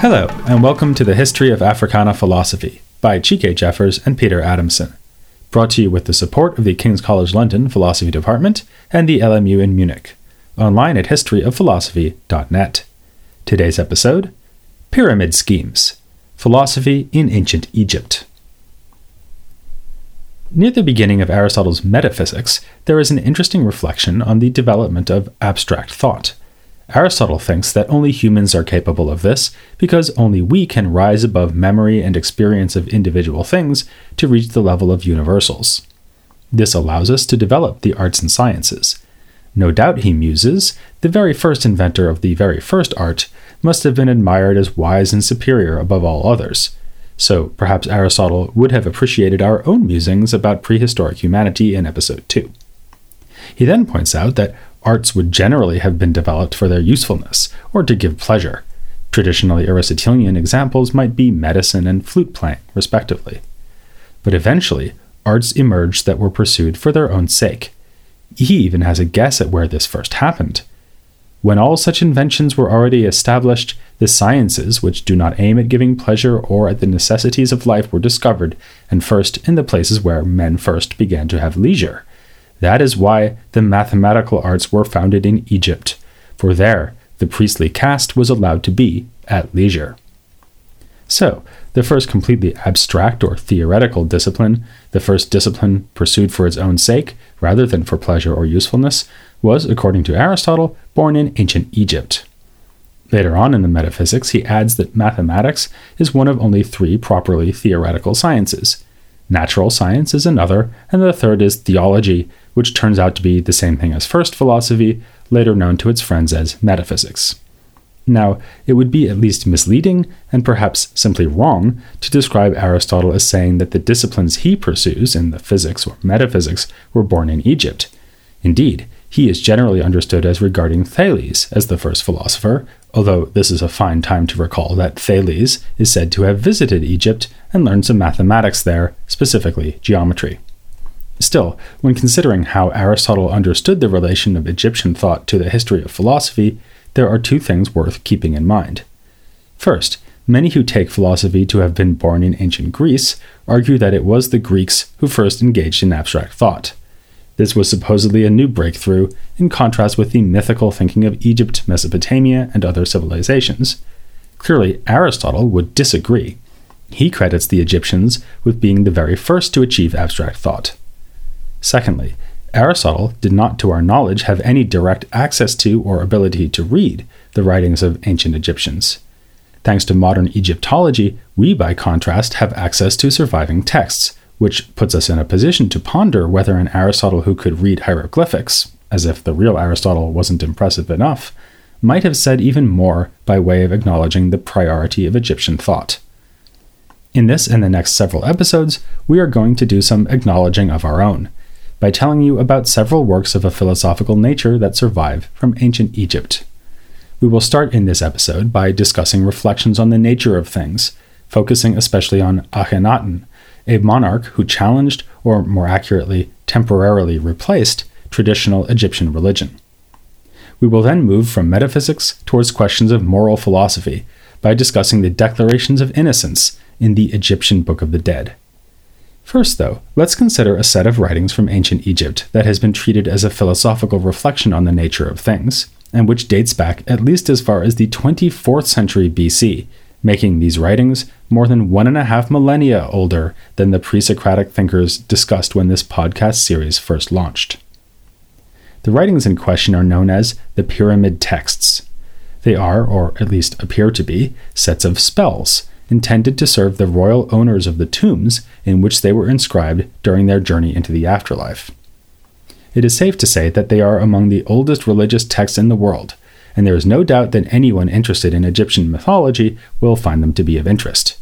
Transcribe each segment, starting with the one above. Hello, and welcome to the History of Africana Philosophy by Chike Jeffers and Peter Adamson, brought to you with the support of the King's College London Philosophy Department and the LMU in Munich, online at historyofphilosophy.net. Today's episode, Pyramid Schemes, Philosophy in Ancient Egypt. Near the beginning of Aristotle's metaphysics, there is an interesting reflection on the development of abstract thought. Aristotle thinks that only humans are capable of this because only we can rise above memory and experience of individual things to reach the level of universals. This allows us to develop the arts and sciences. No doubt, he muses, the very first inventor of the very first art must have been admired as wise and superior above all others. So perhaps Aristotle would have appreciated our own musings about prehistoric humanity in episode 2. He then points out that arts would generally have been developed for their usefulness, or to give pleasure. Traditionally Aristotelian examples might be medicine and flute playing, respectively. But eventually, arts emerged that were pursued for their own sake. He even has a guess at where this first happened. When all such inventions were already established, the sciences, which do not aim at giving pleasure or at the necessities of life, were discovered, and first in the places where men first began to have leisure. That is why the mathematical arts were founded in Egypt, for there the priestly caste was allowed to be at leisure. So, the first completely abstract or theoretical discipline, the first discipline pursued for its own sake, rather than for pleasure or usefulness, was, according to Aristotle, born in ancient Egypt. Later on in the Metaphysics, he adds that mathematics is one of only 3 properly theoretical sciences. Natural science is another, and the third is theology, which turns out to be the same thing as first philosophy, later known to its friends as metaphysics. Now, it would be at least misleading, and perhaps simply wrong, to describe Aristotle as saying that the disciplines he pursues in the physics or metaphysics were born in Egypt. Indeed, he is generally understood as regarding Thales as the first philosopher, although this is a fine time to recall that Thales is said to have visited Egypt and learned some mathematics there, specifically geometry. Still, when considering how Aristotle understood the relation of Egyptian thought to the history of philosophy, there are 2 things worth keeping in mind. First, many who take philosophy to have been born in ancient Greece argue that it was the Greeks who first engaged in abstract thought. This was supposedly a new breakthrough, in contrast with the mythical thinking of Egypt, Mesopotamia, and other civilizations. Clearly, Aristotle would disagree. He credits the Egyptians with being the very first to achieve abstract thought. Secondly, Aristotle did not, to our knowledge, have any direct access to or ability to read the writings of ancient Egyptians. Thanks to modern Egyptology, we, by contrast, have access to surviving texts, which puts us in a position to ponder whether an Aristotle who could read hieroglyphics, as if the real Aristotle wasn't impressive enough, might have said even more by way of acknowledging the priority of Egyptian thought. In this and the next several episodes, we are going to do some acknowledging of our own, by telling you about several works of a philosophical nature that survive from ancient Egypt. We will start in this episode by discussing reflections on the nature of things, focusing especially on Akhenaten, a monarch who challenged, or more accurately, temporarily replaced, traditional Egyptian religion. We will then move from metaphysics towards questions of moral philosophy by discussing the declarations of innocence in the Egyptian Book of the Dead. First, though, let's consider a set of writings from ancient Egypt that has been treated as a philosophical reflection on the nature of things, and which dates back at least as far as the 24th century BC, making these writings more than 1.5 millennia older than the pre-Socratic thinkers discussed when this podcast series first launched. The writings in question are known as the Pyramid Texts. They are, or at least appear to be, sets of spells intended to serve the royal owners of the tombs in which they were inscribed during their journey into the afterlife. It is safe to say that they are among the oldest religious texts in the world, and there is no doubt that anyone interested in Egyptian mythology will find them to be of interest.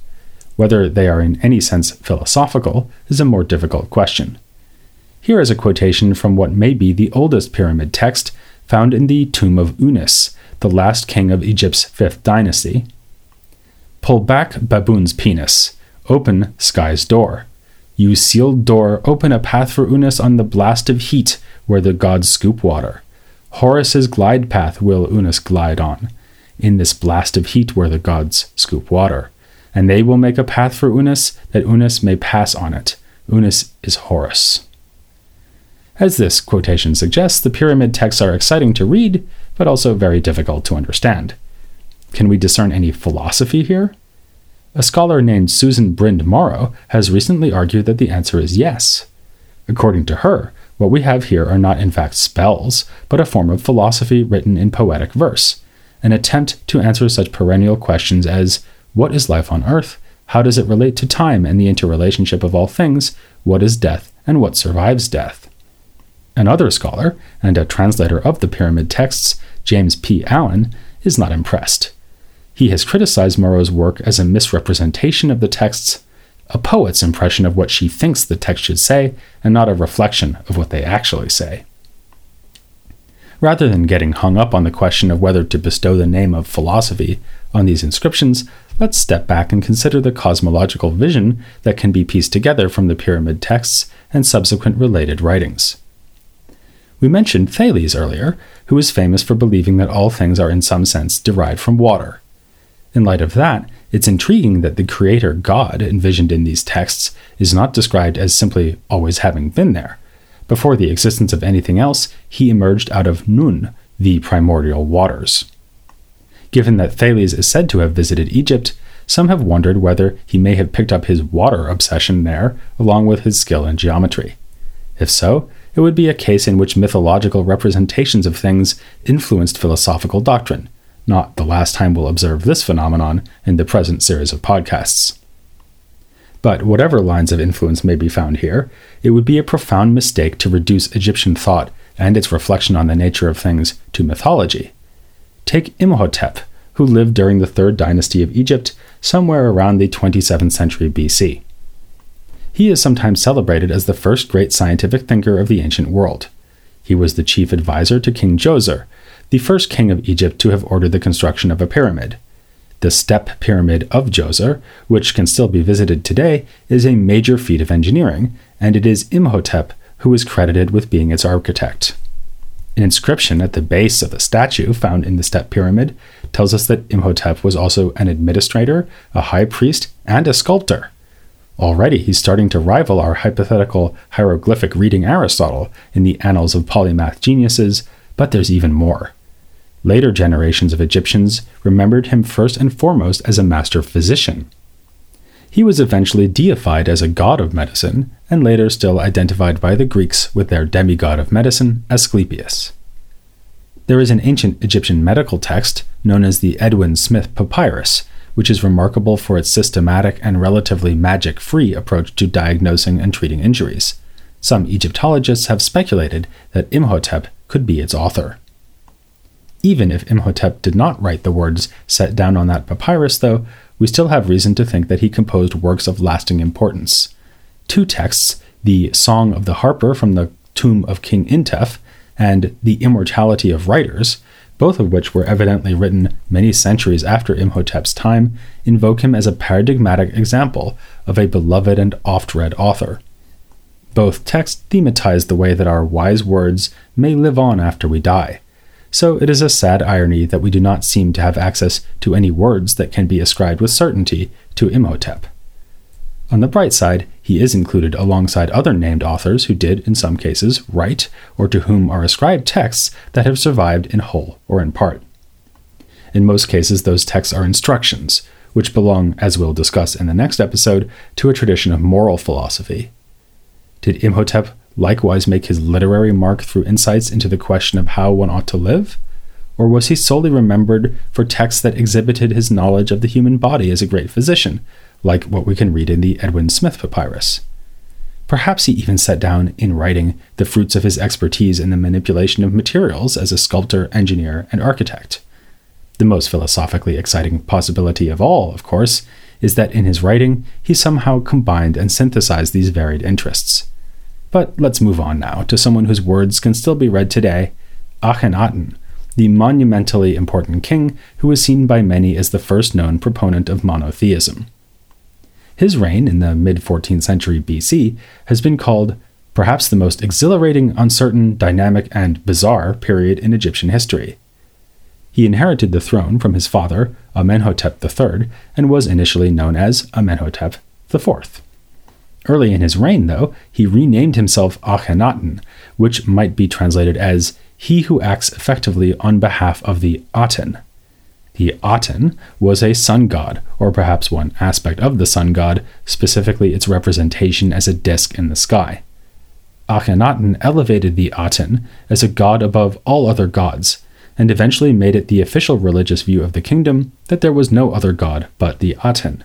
Whether they are in any sense philosophical is a more difficult question. Here is a quotation from what may be the oldest pyramid text, found in the tomb of Unis, the last king of Egypt's 5th dynasty. "Pull back Babun's penis, open sky's door. You sealed door, open a path for Unis on the blast of heat where the gods scoop water. Horus's glide path will Unis glide on. in this blast of heat where the gods scoop water. And they will make a path for Unas, that Unas may pass on it. Unas is Horus. As this quotation suggests, the pyramid texts are exciting to read, but also very difficult to understand. Can we discern any philosophy here? A scholar named Susan Brind Morrow has recently argued that the answer is yes. According to her, what we have here are not in fact spells, but a form of philosophy written in poetic verse, an attempt to answer such perennial questions as, what is life on earth? How does it relate to time and the interrelationship of all things? What is death and what survives death? Another scholar, and a translator of the pyramid texts, James P. Allen, is not impressed. He has criticized Morrow's work as a misrepresentation of the texts, a poet's impression of what she thinks the text should say, and not a reflection of what they actually say. Rather than getting hung up on the question of whether to bestow the name of philosophy on these inscriptions, let's step back and consider the cosmological vision that can be pieced together from the pyramid texts and subsequent related writings. We mentioned Thales earlier, who is famous for believing that all things are in some sense derived from water. In light of that, it's intriguing that the creator God envisioned in these texts is not described as simply always having been there. Before the existence of anything else, he emerged out of Nun, the primordial waters. Given that Thales is said to have visited Egypt, some have wondered whether he may have picked up his water obsession there, along with his skill in geometry. If so, it would be a case in which mythological representations of things influenced philosophical doctrine. Not the last time we'll observe this phenomenon in the present series of podcasts. But whatever lines of influence may be found here, it would be a profound mistake to reduce Egyptian thought and its reflection on the nature of things to mythology. Take Imhotep, who lived during the Third Dynasty of Egypt, somewhere around the 27th century BC. He is sometimes celebrated as the first great scientific thinker of the ancient world. He was the chief advisor to King Djoser, the first king of Egypt to have ordered the construction of a pyramid. The Step Pyramid of Djoser, which can still be visited today, is a major feat of engineering, and it is Imhotep who is credited with being its architect. An inscription at the base of a statue found in the Step Pyramid tells us that Imhotep was also an administrator, a high priest, and a sculptor. Already he's starting to rival our hypothetical hieroglyphic reading Aristotle in the annals of polymath geniuses, but there's even more. Later generations of Egyptians remembered him first and foremost as a master physician. He was eventually deified as a god of medicine, and later still identified by the Greeks with their demigod of medicine, Asclepius. There is an ancient Egyptian medical text known as the Edwin Smith Papyrus, which is remarkable for its systematic and relatively magic-free approach to diagnosing and treating injuries. Some Egyptologists have speculated that Imhotep could be its author. Even if Imhotep did not write the words set down on that papyrus, though, we still have reason to think that he composed works of lasting importance. Two texts, the Song of the Harper from the tomb of King Intef and the Immortality of Writers, both of which were evidently written many centuries after Imhotep's time, invoke him as a paradigmatic example of a beloved and oft-read author. Both texts thematize the way that our wise words may live on after we die. So it is a sad irony that we do not seem to have access to any words that can be ascribed with certainty to Imhotep. On the bright side, he is included alongside other named authors who did, in some cases, write, or to whom are ascribed texts that have survived in whole or in part. In most cases, those texts are instructions, which belong, as we'll discuss in the next episode, to a tradition of moral philosophy. Did Imhotep likewise make his literary mark through insights into the question of how one ought to live? Or was he solely remembered for texts that exhibited his knowledge of the human body as a great physician, like what we can read in the Edwin Smith Papyrus? Perhaps he even set down, in writing, the fruits of his expertise in the manipulation of materials as a sculptor, engineer, and architect. The most philosophically exciting possibility of all, of course, is that in his writing, he somehow combined and synthesized these varied interests. But let's move on now to someone whose words can still be read today, Akhenaten, the monumentally important king who is seen by many as the first known proponent of monotheism. His reign in the mid-14th century BC has been called perhaps the most exhilarating, uncertain, dynamic, and bizarre period in Egyptian history. He inherited the throne from his father, Amenhotep III, and was initially known as Amenhotep IV. Early in his reign, though, he renamed himself Akhenaten, which might be translated as he who acts effectively on behalf of the Aten. The Aten was a sun god, or perhaps one aspect of the sun god, specifically its representation as a disk in the sky. Akhenaten elevated the Aten as a god above all other gods, and eventually made it the official religious view of the kingdom that there was no other god but the Aten.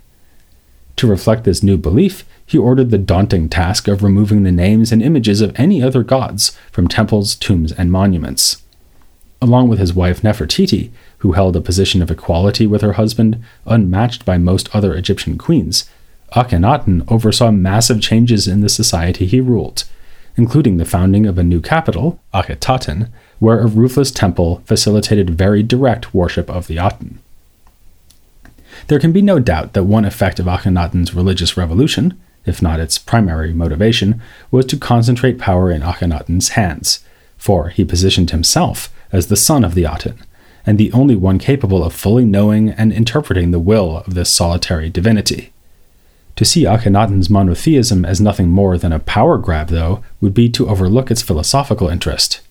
To reflect this new belief, he ordered the daunting task of removing the names and images of any other gods from temples, tombs, and monuments. Along with his wife Nefertiti, who held a position of equality with her husband, unmatched by most other Egyptian queens, Akhenaten oversaw massive changes in the society he ruled, including the founding of a new capital, Akhetaten, where a roofless temple facilitated very direct worship of the Aten. There can be no doubt that one effect of Akhenaten's religious revolution, if not its primary motivation, was to concentrate power in Akhenaten's hands, for he positioned himself as the son of the Aten, and the only one capable of fully knowing and interpreting the will of this solitary divinity. To see Akhenaten's monotheism as nothing more than a power grab, though, would be to overlook its philosophical interest.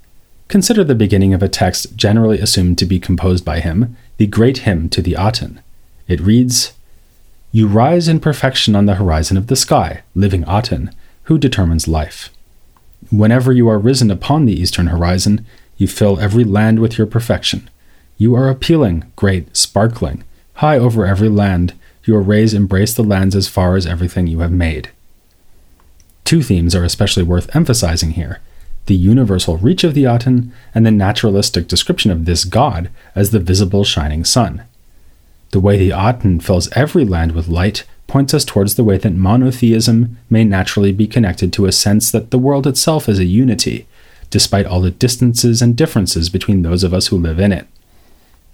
Consider the beginning of a text generally assumed to be composed by him, the Great Hymn to the Aten. It reads, "You rise in perfection on the horizon of the sky, living Aten, who determines life. Whenever you are risen upon the eastern horizon, you fill every land with your perfection. You are appealing, great, sparkling, high over every land. Your rays embrace the lands as far as everything you have made." Two themes are especially worth emphasizing here: the universal reach of the Aten, and the naturalistic description of this god as the visible shining sun. The way the Aten fills every land with light points us towards the way that monotheism may naturally be connected to a sense that the world itself is a unity, despite all the distances and differences between those of us who live in it.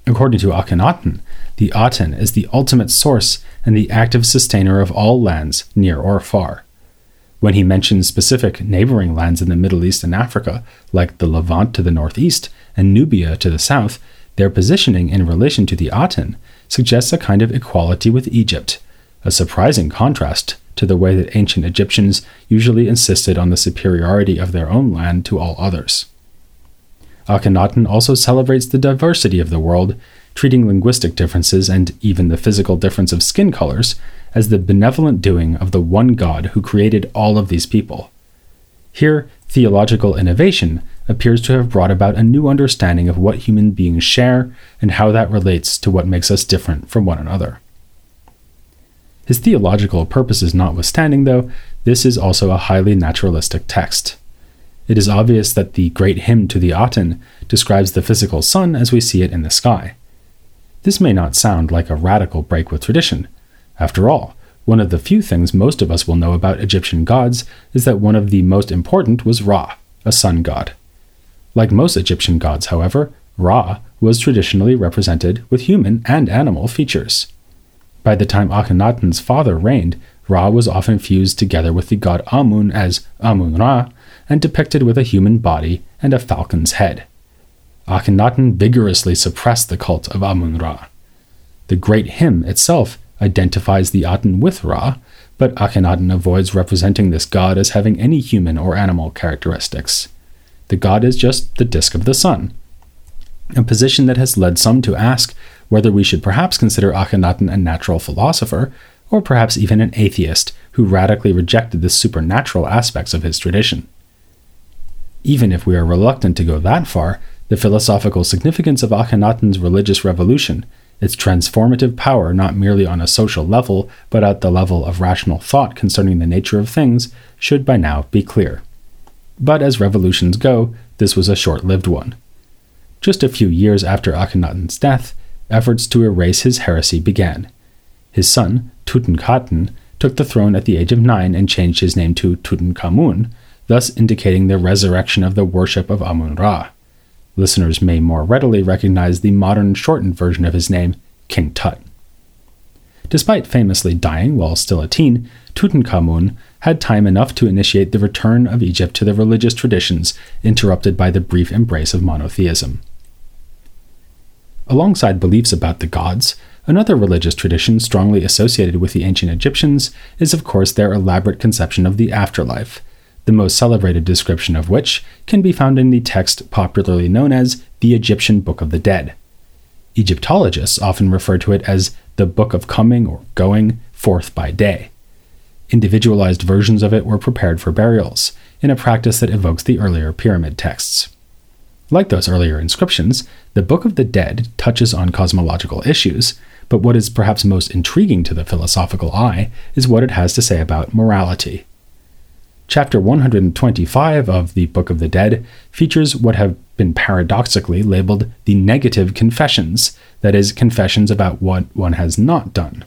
According to Akhenaten, the Aten is the ultimate source and the active sustainer of all lands, near or far. When he mentions specific neighboring lands in the Middle East and Africa, like the Levant to the northeast and Nubia to the south, their positioning in relation to the Aten suggests a kind of equality with Egypt, a surprising contrast to the way that ancient Egyptians usually insisted on the superiority of their own land to all others. Akhenaten also celebrates the diversity of the world, treating linguistic differences and even the physical difference of skin colors as the benevolent doing of the one God who created all of these people. Here, theological innovation appears to have brought about a new understanding of what human beings share and how that relates to what makes us different from one another. His theological purposes notwithstanding, though, this is also a highly naturalistic text. It is obvious that the Great Hymn to the Aten describes the physical sun as we see it in the sky. This may not sound like a radical break with tradition. After all, one of the few things most of us will know about Egyptian gods is that one of the most important was Ra, a sun god. Like most Egyptian gods, however, Ra was traditionally represented with human and animal features. By the time Akhenaten's father reigned, Ra was often fused together with the god Amun as Amun-Ra, and depicted with a human body and a falcon's head. Akhenaten vigorously suppressed the cult of Amun-Ra. The Great Hymn itself identifies the Aten with Ra, but Akhenaten avoids representing this god as having any human or animal characteristics. The god is just the disk of the sun, a position that has led some to ask whether we should perhaps consider Akhenaten a natural philosopher, or perhaps even an atheist who radically rejected the supernatural aspects of his tradition. Even if we are reluctant to go that far, the philosophical significance of Akhenaten's religious revolution, its transformative power not merely on a social level, but at the level of rational thought concerning the nature of things, should by now be clear. But as revolutions go, this was a short-lived one. Just a few years after Akhenaten's death, efforts to erase his heresy began. His son, Tutankhaten, took the throne at the age of 9 and changed his name to Tutankhamun, thus indicating the resurrection of the worship of Amun-Ra. Listeners may more readily recognize the modern shortened version of his name, King Tut. Despite famously dying while still a teen, Tutankhamun had time enough to initiate the return of Egypt to the religious traditions interrupted by the brief embrace of monotheism. Alongside beliefs about the gods, another religious tradition strongly associated with the ancient Egyptians is of course their elaborate conception of the afterlife, the most celebrated description of which can be found in the text popularly known as the Egyptian Book of the Dead. Egyptologists often refer to it as the Book of Coming or Going Forth by Day. Individualized versions of it were prepared for burials, in a practice that evokes the earlier pyramid texts. Like those earlier inscriptions, the Book of the Dead touches on cosmological issues, but what is perhaps most intriguing to the philosophical eye is what it has to say about morality. Chapter 125 of the Book of the Dead features what have been paradoxically labeled the negative confessions, that is, confessions about what one has not done.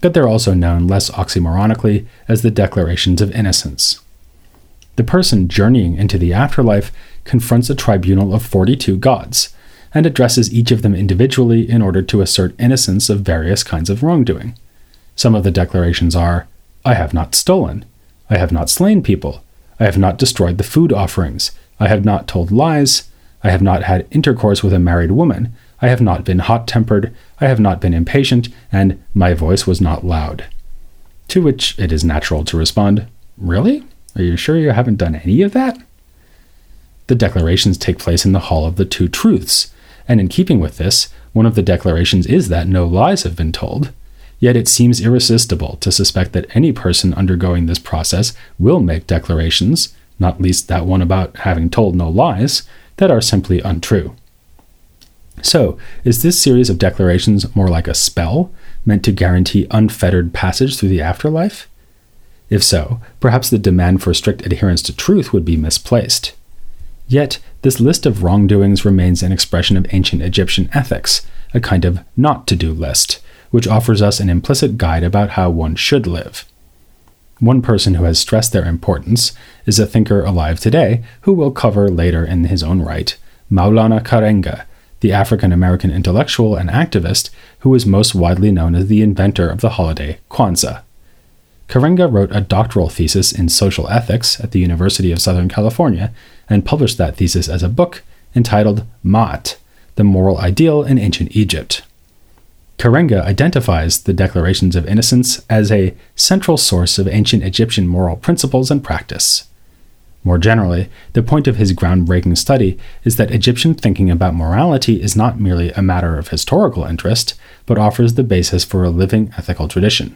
But they're also known less oxymoronically as the declarations of innocence. The person journeying into the afterlife confronts a tribunal of 42 gods, and addresses each of them individually in order to assert innocence of various kinds of wrongdoing. Some of the declarations are, "I have not stolen," "I have not slain people," "I have not destroyed the food offerings," "I have not told lies," "I have not had intercourse with a married woman," "I have not been hot-tempered," "I have not been impatient," and "my voice was not loud." To which it is natural to respond, "Really? Are you sure you haven't done any of that?" The declarations take place in the Hall of the Two Truths, and in keeping with this, one of the declarations is that no lies have been told. Yet it seems irresistible to suspect that any person undergoing this process will make declarations, not least that one about having told no lies, that are simply untrue. So, is this series of declarations more like a spell, meant to guarantee unfettered passage through the afterlife? If so, perhaps the demand for strict adherence to truth would be misplaced. Yet, this list of wrongdoings remains an expression of ancient Egyptian ethics, a kind of not-to-do list, which offers us an implicit guide about how one should live. One person who has stressed their importance is a thinker alive today who we'll cover later in his own right, Maulana Karenga, the African-American intellectual and activist who is most widely known as the inventor of the holiday Kwanzaa. Karenga wrote a doctoral thesis in social ethics at the University of Southern California and published that thesis as a book entitled Maat, The Moral Ideal in Ancient Egypt. Karenga identifies the declarations of innocence as a central source of ancient Egyptian moral principles and practice. More generally, the point of his groundbreaking study is that Egyptian thinking about morality is not merely a matter of historical interest, but offers the basis for a living ethical tradition.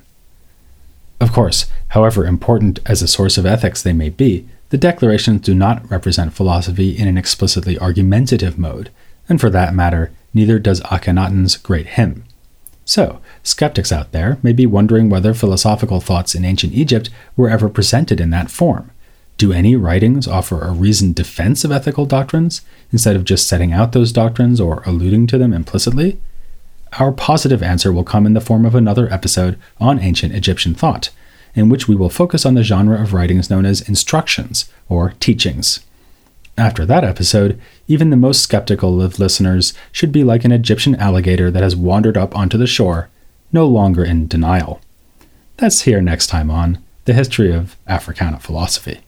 Of course, however important as a source of ethics they may be, the declarations do not represent philosophy in an explicitly argumentative mode, and for that matter, neither does Akhenaten's great hymn. So, skeptics out there may be wondering whether philosophical thoughts in ancient Egypt were ever presented in that form. Do any writings offer a reasoned defense of ethical doctrines, instead of just setting out those doctrines or alluding to them implicitly? Our positive answer will come in the form of another episode on ancient Egyptian thought, in which we will focus on the genre of writings known as instructions, or teachings. After that episode, even the most skeptical of listeners should be like an Egyptian alligator that has wandered up onto the shore, no longer in denial. That's here next time on The History of Africana Philosophy.